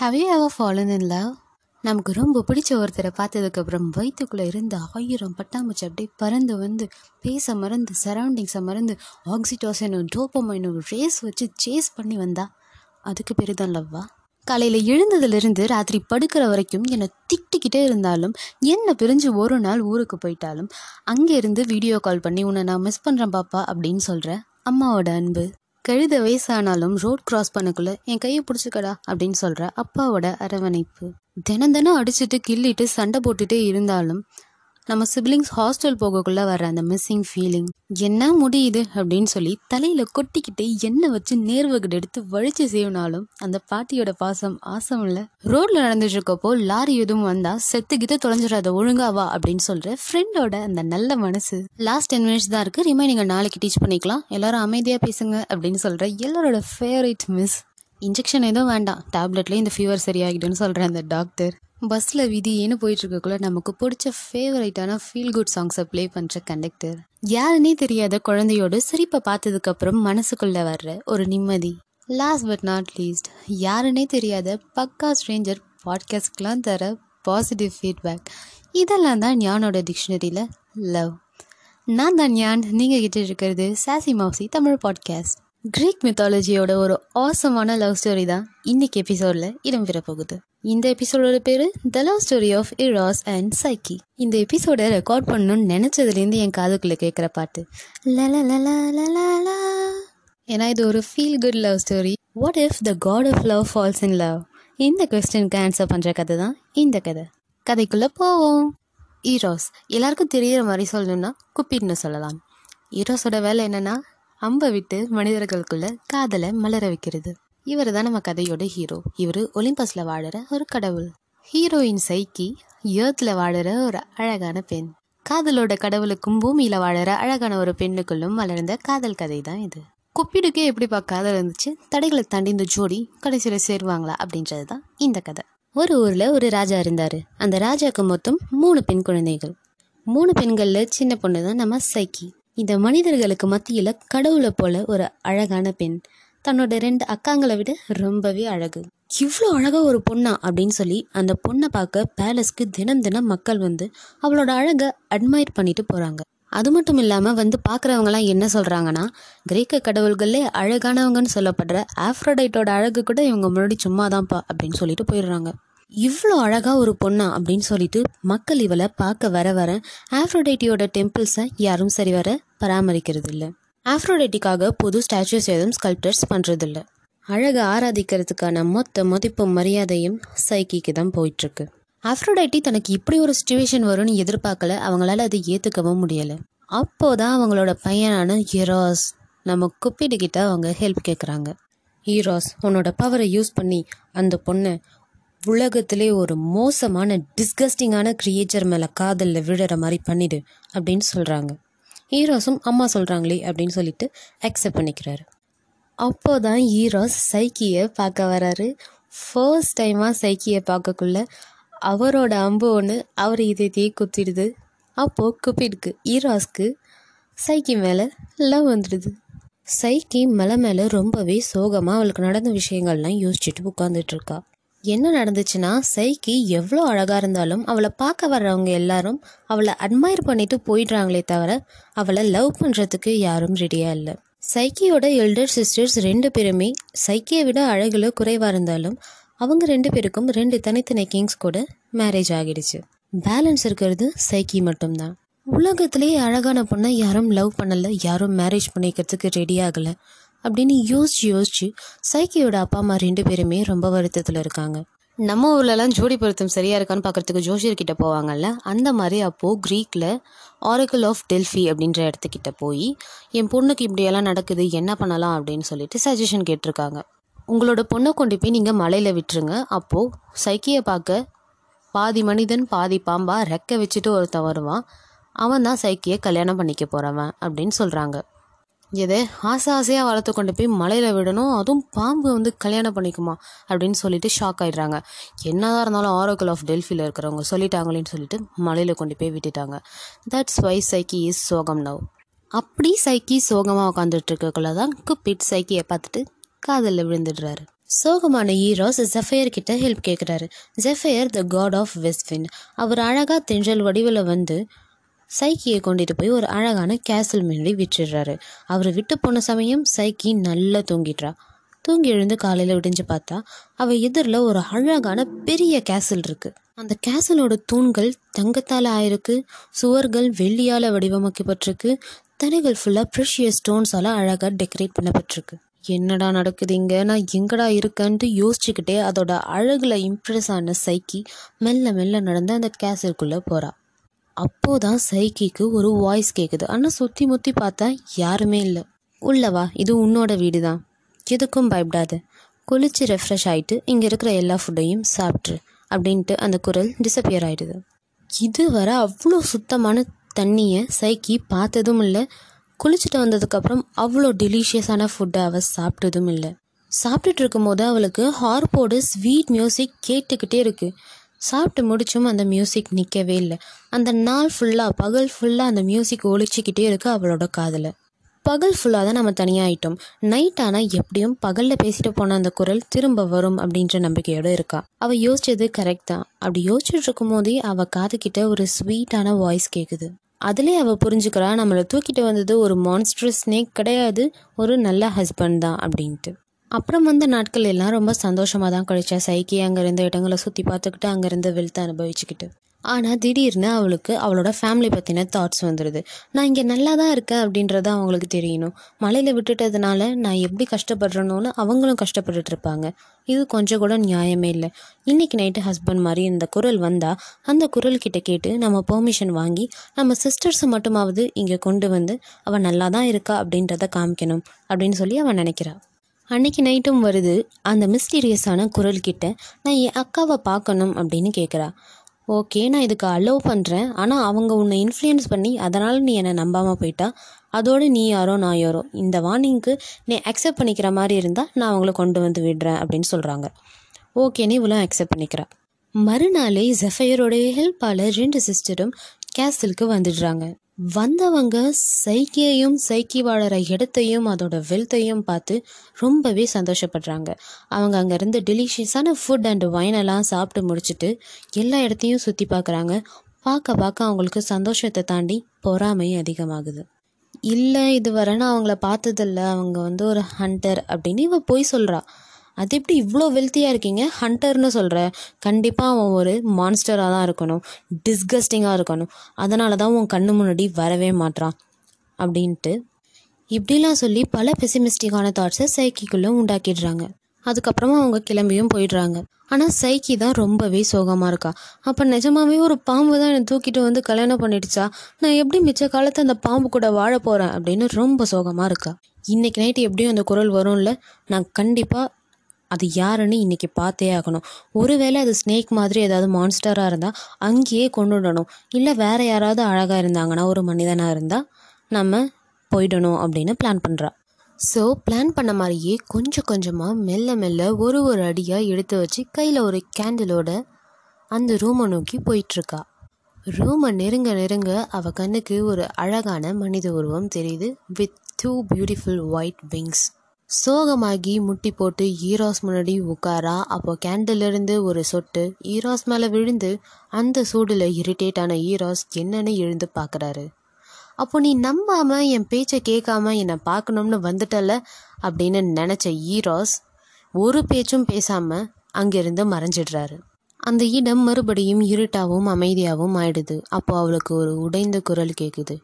Have you ever fallen in love? நமக்கு ரொம்ப பிடிச்ச ஒருத்தரை பார்த்ததுக்கப்புறம் வயிற்றுக்குள்ளே இருந்து 1000 பட்டாமச்சு அப்படியே பறந்து வந்து பேச மறந்து சரௌண்டிங்ஸை மறந்து ஆக்சிடோசினும் டோப்பமைனும் ரேஸ் வச்சு சேஸ் பண்ணி வந்தா அதுக்கு பேர் தான் லவ்வா? காலையில் எழுந்ததுலேருந்து ராத்திரி படுக்கிற வரைக்கும் என்னை திட்டிக்கிட்டே இருந்தாலும், என்னை பிரிஞ்சு ஒரு நாள் ஊருக்கு போயிட்டாலும் அங்கே இருந்து வீடியோ கால் பண்ணி உன்னை நான் மிஸ் பண்ணுறேன் பாப்பா அப்படின்னு சொல்கிற அம்மாவோட அன்பு, கழுத வயசானாலும் ரோட் கிராஸ் பண்ணக்குள்ளே என் கையை பிடிச்சிக்கடா அப்படின்னு சொல்கிற அப்பாவோட அரவணைப்பு, தினம் அடிச்சுட்டு கிள்ளிட்டு சண்டை போட்டுகிட்டே இருந்தாலும் நம்ம சிப்ளிங்ஸ் ஹாஸ்டல் போகக்குள்ளே வர்ற அந்த மிஸ்ஸிங் ஃபீலிங், என்ன முடியுது அப்படின்னு சொல்லி தலையில் கொட்டிக்கிட்டே எண்ணெய் வச்சு நேர்வகிட்ட எடுத்து வழித்து செய்வினாலும் அந்த பாட்டியோட பாசம் ஆசம் இல்லை. ரோட்டில் நடந்துட்டுருக்கப்போ லாரி எதுவும் வந்தால் செத்துக்கிட்ட தொலைஞ்சிடாத ஒழுங்காவா அப்படின்னு சொல்கிற ஃப்ரெண்டோட அந்த நல்ல மனசு, லாஸ்ட் 10 minutes தான் இருக்குது, ரிமைனிங்கை நாளைக்கு டீச் பண்ணிக்கலாம், எல்லாரும் அமைதியாக பேசுங்க அப்படின்னு சொல்கிற எல்லாரோட ஃபேவரட் மிஸ், இன்ஜெக்ஷன் எதுவும் வேண்டாம், டேப்லெட்லேயே இந்த ஃபீவர் சரியாகிடுன்னு சொல்கிற அந்த டாக்டர், பஸ்ஸில் விதியேன்னு போயிட்டுருக்கக்குள்ளே நமக்கு பிடிச்ச ஃபேவரைட்டான ஃபீல் குட் சாங்ஸை ப்ளே பண்ணுற கண்டக்டர், யாருன்னே தெரியாத குழந்தையோடு சிரிப்பை பார்த்ததுக்கப்புறம் மனசுக்குள்ளே வர்ற ஒரு நிம்மதி, லாஸ்ட் பட் நாட் லீஸ்ட் யாருன்னே தெரியாத பக்கா ஸ்ட்ரேஞ்சர் பாட்காஸ்ட்கெலாம் தர பாசிட்டிவ் ஃபீட்பேக். இதெல்லாம் தான் ஞானோட டிக்ஷனரியில் லவ். நான் தான் ஞான், நீங்கள் கிட்ட இருக்கிறது சாசி மவுசி தமிழ் பாட்காஸ்ட். கிரீக் மித்தாலஜியோட ஒரு ஆசமான லவ் ஸ்டோரி தான் இன்றைக்கி எபிசோடில் இடம்பெற போகுது. இந்த எபிசோடோட பேர் the love story of Eros and Psyche. இந்த எபிசோடை ரெக்கார்ட் பண்ணணும்னு நினச்சதுலேருந்து என் காதுக்குள்ளே கேட்குற பாட்டு லலலலலலலா. ஏன்னா இது ஒரு feel good love story. What if the god of love falls in love? இந்த கொஸ்டினுக்கு ஆன்சர் பண்ணுற கதை தான் இந்த கதை. கதைக்குள்ளே போவோம். ஈரோஸ் எல்லாருக்கும் தெரிகிற மாதிரி சொல்லணும்னா குப்பிட்னு சொல்லலாம். ஈரோஸோட வேலை என்னென்னா அம்பை விட்டு மனிதர்களுக்குள்ள காதலை மலர வைக்கிறது. இவர் தான் நம்ம கதையோட ஹீரோ. இவர் ஒலிம்பஸில் வாழற ஒரு கடவுள். ஹீரோயின் சைக்கி ஏர்த்தில் வாழற ஒரு அழகான பெண். காதலோட கடவுளுக்கும் பூமியில் வாழற அழகான ஒரு பெண்ணுக்குள்ளும் மலர்ந்த காதல் கதை தான் இது. குப்பிடுக்கே எப்படி பார்க்காத இருந்துச்சு, தடைகளை தாண்டி இந்த ஜோடி கடைசியில் சேருவாங்களா அப்படின்றது தான் இந்த கதை. ஒரு ஊரில் ஒரு ராஜா இருந்தார். அந்த ராஜாவுக்கு மொத்தம் 3 பெண் குழந்தைகள். 3 பெண்களில் சின்ன பொண்ணு தான் நம்ம சைக்கி. இந்த மனிதர்களுக்கு மத்தியில் கடவுளை போல ஒரு அழகான பெண், தன்னோட 2 அக்காங்களை விட ரொம்பவே அழகு. இவ்வளோ அழகாக ஒரு பொண்ணா அப்படின்னு சொல்லி அந்த பொண்ணை பார்க்க பேலஸ்க்கு தினம் மக்கள் வந்து அவளோட அழகை அட்மையர் பண்ணிட்டு போகிறாங்க. அது மட்டும் இல்லாமல் வந்து பார்க்குறவங்களாம் என்ன சொல்கிறாங்கன்னா, கிரேக்க கடவுள்களே அழகானவங்கன்னு சொல்லப்படுற ஆஃப்ரோடைட்டோட அழகு கூட இவங்க முன்னாடி சும்மா தான்ப்பா அப்படின்னு சொல்லிட்டு போயிடுறாங்க. இவ்வளோ அழகாக ஒரு பொண்ணா அப்படின்னு சொல்லிட்டு மக்கள் இவளை பார்க்க வர ஆஃப்ரோடைட்டியோட டெம்பிள்ஸை யாரும் சரி வர பராமரிக்கிறது இல்லை. ஆஃப்ரோடைட்டிக்காக புது ஸ்டாச்சூஸ் எதுவும் ஸ்கல்ப்டர்ஸ் பண்ணுறதில்ல. அழகை ஆராதிக்கிறதுக்கான மொத்த மதிப்பும் மரியாதையும் சைக்கிக்கு தான் போயிட்டுருக்கு. ஆஃப்ரோடைட்டி தனக்கு இப்படி ஒரு சுச்சுவேஷன் வரும்னு எதிர்பார்க்கல, அவங்களால அதை ஏற்றுக்கவும் முடியலை. அப்போதான் அவங்களோட பையனான எரோஸ் நம்ம குப்பிடுக்கிட்ட அவங்க ஹெல்ப் கேட்குறாங்க. எரோஸ், உன்னோட பவரை யூஸ் பண்ணி அந்த பொண்ணை உலகத்திலே ஒரு மோசமான டிஸ்கஸ்டிங்கான கிரியேச்சர் மேலே காதலில் விழுற மாதிரி பண்ணிடு அப்படின்னு சொல்கிறாங்க. எரோஸும் அம்மா சொல்கிறாங்களே அப்படின்னு சொல்லிட்டு அக்செப்ட் பண்ணிக்கிறாரு. அப்போதான் எரோஸ் சைக்கியை பார்க்க வராரு. ஃபர்ஸ்ட் டைமாக சைக்கியை பார்க்கக்குள்ள அவரோட அம்பு ஒன்று அவர் இதயத்தையே குத்திடுது. அப்போது குப்பிடுக்கு எரோஸ்க்கு சைக்கி மேலே லவ் வந்துடுது. சைக்கி மலை மேலே ரொம்பவே சோகமாக அவளுக்கு நடந்த விஷயங்கள்லாம் யோசிச்சுட்டு உட்காந்துட்ருக்கா. என்ன நடந்துச்சுன்னா, சைக்கி எவ்வளோ அழகாக இருந்தாலும் அவளை பார்க்க வர்றவங்க எல்லாரும் அவளை அட்மையர் பண்ணிட்டு போயிடுறாங்களே தவிர அவளை லவ் பண்ணுறதுக்கு யாரும் ரெடியாக இல்லை. சைக்கியோட எல்டர் சிஸ்டர்ஸ் 2 பேருமே சைக்கியை விட அழகில் குறைவாக இருந்தாலும் அவங்க 2 பேருக்கும் 2 தனித்தனி கிங்ஸ் கூட மேரேஜ் ஆகிடுச்சு. பேலன்ஸ் இருக்கிறது சைக்கி மட்டும்தான். உலகத்திலேயே அழகான பொண்ணை யாரும் லவ் பண்ணலை, யாரும் மேரேஜ் பண்ணிக்கிறதுக்கு ரெடியாகலை அப்படின்னு யோசிச்சு சைக்கியோட அப்பா அம்மா 2 பேருமே ரொம்ப வருத்தத்தில் இருக்காங்க. நம்ம ஊர்லலாம் ஜோடி பொருத்தம் சரியாக இருக்கான்னு பார்க்குறதுக்கு ஜோஷியர்கிட்ட போவாங்கல்ல, அந்த மாதிரி அப்போது க்ரீக்கில் ஆரக்கிள் ஆஃப் டெல்ஃபி அப்படின்ற இடத்துக்கிட்ட போய் என் பொண்ணுக்கு இப்படியெல்லாம் நடக்குது, என்ன பண்ணலாம் அப்படின்னு சொல்லிட்டு சஜஷன் கேட்டிருக்காங்க. உங்களோட பொண்ணை கொண்டு போய் நீங்கள் மலையில் விட்டுருங்க, அப்போது சைக்கியை பார்க்க பாதி மனிதன் பாதி பாம்பா ரெக்க வச்சுட்டு ஒருத்தன் வருவான், அவன் தான் சைக்கியை கல்யாணம் பண்ணிக்க போகிறவன் அப்படின்னு சொல்கிறாங்க. எதை ஆசையாக வளர்த்து கொண்டு போய் மலையில் விடணும், அதுவும் பாம்பு வந்து கல்யாணம் பண்ணிக்குமா அப்படின்னு சொல்லிட்டு ஷாக் ஆகிடுறாங்க. என்னதான் இருந்தாலும் ஆரோக்கிள் ஆஃப் டெல்ஃபியில் இருக்கிறவங்க சொல்லிட்டாங்களேன்னு சொல்லிட்டு மலையில் கொண்டு போய் விட்டுட்டாங்க. தட்ஸ் வை சைக்கி இஸ் சோகம் நவ். அப்படி சைக்கி சோகமாக உட்காந்துட்டு இருக்கக்குள்ள தான் குப்பிட் சைக்கியை பார்த்துட்டு காதலில் விழுந்துடுறாரு. சோகமான ஈரோஸ் ஜெஃபையர் கிட்ட ஹெல்ப் கேட்குறாரு. Zephyr the god of வெஸ்ட்வின். அவர் அழகாக தின்றல் வடிவில் வந்து சைக்கியை கொண்டுட்டு போய் ஒரு அழகான கேசல் முன்னாடி விட்டுடுறாரு. அவர் விட்டு போன சமயம் சைக்கி நல்லா தூங்கிடுறா. தூங்கி எழுந்து காலையில் விடிஞ்சு பார்த்தா அவள் எதிரில் ஒரு அழகான பெரிய கேசல் இருக்குது. அந்த கேசலோட தூண்கள் தங்கத்தால் ஆயிருக்கு, சுவர்கள் வெள்ளியால் வடிவமைக்கப்பட்டிருக்கு, தரைகள் ஃபுல்லாக ப்ரெஷியஸ் ஸ்டோன்ஸால் அழகாக டெக்கரேட் பண்ணப்பட்டிருக்கு. என்னடா நடக்குதுங்க, நான் எங்கடா இருக்கேன்ட்டு யோசிச்சுக்கிட்டே அதோட அழகில் இம்ப்ரெஸ் ஆன சைக்கி மெல்ல மெல்ல நடந்து அந்த கேசல்குள்ளே போகிறா. அப்போதான் சைக்கிக்கு ஒரு வாய்ஸ் கேட்குது. ஆனால் சுற்றி முற்றி பார்த்தா யாருமே இல்லை. உள்ளவா, இது உன்னோட வீடு தான், எதுக்கும் பயப்படாது, குளிச்சு ரெஃப்ரெஷ் ஆகிட்டு இங்கே இருக்கிற எல்லா ஃபுட்டையும் சாப்பிட்ரு அப்படின்ட்டு அந்த குரல் டிஸப்பியர் ஆகிடுது. இதுவரை அவ்வளோ சுத்தமான தண்ணியை சைக்கி பார்த்ததும் இல்லை, குளிச்சுட்டு வந்ததுக்கப்புறம் அவ்வளோ டெலிஷியஸான ஃபுட்டை அவள் சாப்பிட்டதும் இல்லை. சாப்பிட்டுட்டு இருக்கும்போது அவளுக்கு ஹார்போடு ஸ்வீட் மியூசிக் கேட்டுக்கிட்டே இருக்குது. சாப்பிட்டு முடிச்சும் அந்த மியூசிக் நிற்கவே இல்லை. அந்த நாள் ஃபுல்லாக பகல் ஃபுல்லாக அந்த மியூசிக் ஒழிச்சிக்கிட்டே இருக்குது அவளோட காதில். பகல் ஃபுல்லாக தான் நம்ம தனியாகிட்டோம், நைட் ஆனால் எப்படியும் பகலில் பேசிட்டு போன அந்த குரல் திரும்ப வரும் அப்படின்ற நம்பிக்கையோடு இருக்கா. அவள் யோசிச்சது கரெக்ட் தான். அப்படி யோசிச்சுட்டு இருக்கும் போதே அவள் காதுகிட்ட ஒரு ஸ்வீட்டான வாய்ஸ் கேட்குது. அதிலே அவள் புரிஞ்சுக்கிறா, நம்மளை தூக்கிட்டு வந்தது ஒரு மான்ஸ்டர் ஸ்னேக் கிடையாது, ஒரு நல்ல ஹஸ்பண்ட் தான் அப்படின்ட்டு. அப்புறம் வந்த நாட்கள் எல்லாம் ரொம்ப சந்தோஷமாக தான் கழிச்சா சைக்கி. அங்கே இருந்த இடங்களை சுற்றி பார்த்துக்கிட்டு அங்கேருந்து வெல்த்தை அனுபவிச்சுக்கிட்டு. ஆனால் திடீர்னு அவளுக்கு அவளோட ஃபேமிலி பற்றின தாட்ஸ் வந்துடுது. நான் இங்கே நல்லா தான் இருக்கேன் அப்படின்றத அவங்களுக்கு தெரியணும். மலையில் விட்டுட்டதுனால நான் எப்படி கஷ்டப்படுறேன்னு அவங்களும் கஷ்டப்பட்டுட்டு இருப்பாங்க. இது கொஞ்சம் கூட நியாயமே இல்லை. இன்றைக்கி நைட்டு ஹஸ்பண்ட் மாதிரி இந்த குரல் வந்தால் அந்த குரல்கிட்ட கேட்டு நம்ம பெர்மிஷன் வாங்கி நம்ம சிஸ்டர்ஸை மட்டுமாவது இங்கே கொண்டு வந்து அவள் நல்லா தான் இருக்கா அப்படின்றத காமிக்கணும் அப்படின்னு சொல்லி அவன் நினைக்கிறாள். அன்றைக்கி நைட்டும் வருது அந்த மிஸ்டீரியஸான குரல்கிட்ட, நான் என் அக்காவை பார்க்கணும் அப்படின்னு கேட்குறா. ஓகே, நான் இதுக்கு அலோவ் பண்ணுறேன், ஆனால் அவங்க உன்னை இன்ஃப்ளூயன்ஸ் பண்ணி அதனால் நீ என்னை நம்பாமல் போயிட்டா, அதோடு நீ யாரோ நான் யாரோ, இந்த வார்னிங்க்கு நீ அக்செப்ட் பண்ணிக்கிற மாதிரி இருந்தால் நான் அவங்கள கொண்டு வந்து விடுறேன் அப்படின்னு சொல்கிறாங்க. ஓகேன்னு இவ்வளோ அக்செப்ட் பண்ணிக்கிறா. மறுநாளே ஜெஃபையரோடைய ஹெல்ப்பால் ரெண்டு சிஸ்டரும் கேசலுக்கு வந்துடுறாங்க. வந்தவங்க சைக்கியையும் சைக்கி வாழற இடத்தையும் அதோட வெல்த்தையும் பார்த்து ரொம்பவே சந்தோஷப்படுறாங்க. அவங்க அங்கேருந்து டெலிஷியஸான ஃபுட் அண்ட் வைனெல்லாம் சாப்பிட்டு முடிச்சுட்டு எல்லா இடத்தையும் சுற்றி பார்க்குறாங்க. பார்க்க பார்க்க அவங்களுக்கு சந்தோஷத்தை தாண்டி பொறாமையும் அதிகமாகுது. இல்லை, இது வரேன்னா அவங்கள பார்த்ததில்ல, அவங்க வந்து ஒரு ஹண்டர் அப்படின்னு இவ போய் சொல்கிறா. அது எப்படி இவ்வளோ வெல்த்தியாக இருக்கீங்க ஹண்டர்னு சொல்கிற? கண்டிப்பாக அவன் ஒரு மான்ஸ்டராக தான் இருக்கணும், டிஸ்கஸ்டிங்காக இருக்கணும், அதனால தான் உன் கண்ணு முன்னாடி வரவே மாட்டான் அப்படின்ட்டு இப்படிலாம் சொல்லி பல பெசிமிஸ்டிக்கான தாட்ஸை சைக்கிக்குள்ளே உண்டாக்கிடுறாங்க. அதுக்கப்புறமா அவங்க கிளம்பியும் போயிடுறாங்க. ஆனால் சைக்கி தான் ரொம்பவே சோகமாக இருக்கா. அப்போ நிஜமாவே ஒரு பாம்பு தான் என்னை தூக்கிட்டு வந்து கல்யாணம் பண்ணிடுச்சா, நான் எப்படி மிச்ச காலத்தை அந்த பாம்பு கூட வாழ போகிறேன் அப்படின்னு ரொம்ப சோகமாக இருக்கா. இன்றைக்கி நைட்டு எப்படியும் அந்த குரல் வரும்ல, நான் கண்டிப்பாக அது யாருன்னு இன்றைக்கி பார்த்தே ஆகணும். ஒருவேளை அது ஸ்னேக் மாதிரி ஏதாவது மான்ஸ்டராக இருந்தால் அங்கேயே கொண்டுடணும், இல்லை வேறு யாராவது அழகாக இருந்தாங்கன்னா ஒரு மனிதனாக இருந்தால் நம்ம போயிடணும் அப்படின்னு பிளான் பண்ணுறா. ஸோ பிளான் பண்ண மாதிரியே கொஞ்சம் கொஞ்சமாக மெல்ல மெல்ல ஒரு ஒரு அடியாக எடுத்து வச்சு கையில் ஒரு கேண்டிலோட அந்த ரூமை நோக்கி போயிட்டுருக்கா. ரூமை நெருங்க நெருங்க அவள் கண்ணுக்கு ஒரு அழகான மனித உருவம் தெரியுது, வித் 2 பியூட்டிஃபுல் ஒயிட் விங்ஸ். சோகமாகி முட்டி போட்டு ஈரோஸ் முன்னாடி உட்காரா. அப்போ கேண்டிலிருந்து ஒரு சொட்டு ஈரோஸ் மேலே விழுந்து அந்த சூடில் இரிட்டேட் ஆன ஈரோஸ் என்னன்னு எழுந்து பார்க்குறாரு. அப்போ நீ நம்பாமல் என் பேச்சை கேட்காம என்னை பார்க்கணும்னு வந்துட்டல அப்படின்னு நினச்ச ஈரோஸ் ஒரு பேச்சும் பேசாமல் அங்கேருந்து மறைஞ்சிடுறாரு. அந்த இடம் மறுபடியும் இருட்டாகவும் அமைதியாகவும் ஆயிடுது. அப்போ அவளுக்கு ஒரு உடைந்த குரல் கேட்குது,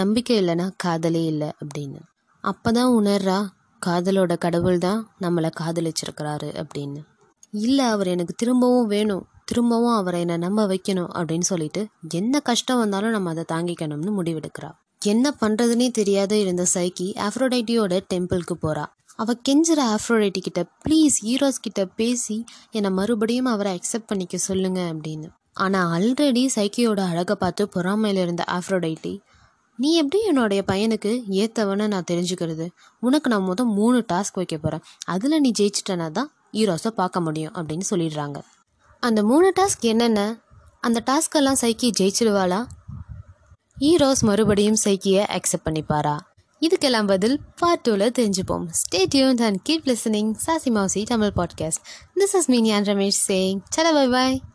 நம்பிக்கை இல்லைன்னா காதலே இல்லை அப்படின்னு. அப்போ தான் உணர்றா, காதலோட கடவுள் தான் நம்மளை காதலிச்சிருக்கிறாரு அப்படின்னு. இல்லை, அவர் எனக்கு திரும்பவும் வேணும், திரும்பவும் அவரை என்னை நம்ப வைக்கணும் அப்படின்னு சொல்லிட்டு என்ன கஷ்டம் வந்தாலும் நம்ம அதை தாங்கிக்கணும்னு முடிவெடுக்கிறா. என்ன பண்ணுறதுனே தெரியாத இருந்த சைக்கி ஆஃப்ரோடைட்டியோட டெம்பிளுக்கு போகிறா. அவள் கெஞ்சுற ஆஃப்ரோடைட்டி கிட்ட, ப்ளீஸ் ஈரோஸ் கிட்ட பேசி என்னை மறுபடியும் அவரை அக்செப்ட் பண்ணிக்க சொல்லுங்க அப்படின்னு. ஆனால் ஆல்ரெடி சைக்கியோட அழகை பார்த்து பொறாமையில் இருந்த ஆஃப்ரோடைட்டி, நீ எப்படி என்னுடைய பையனுக்கு ஏற்றவனை நான் தெரிஞ்சுக்கிறது, உனக்கு நான் மொத்தம் 3 டாஸ்க் வைக்க போகிறேன், அதில் நீ ஜெயிச்சிட்டனா தான் ஈரோஸை பார்க்க முடியும் அப்படின்னு சொல்லிடுறாங்க. அந்த 3 டாஸ்க் என்னென்ன, அந்த டாஸ்கெல்லாம் சைக்கி ஜெயிச்சிடுவாளா? ஈரோஸ் மறுபடியும் சைக்கியை அக்செப்ட் பண்ணிப்பாரா? இதுக்கெல்லாம் பதில் பார்ட் 2ல தெரிஞ்சுப்போம். Stay tuned and keep listening சாசி மௌசி Tamil podcast. This is Meeni and Ramesh saying சலோ பை பாய்.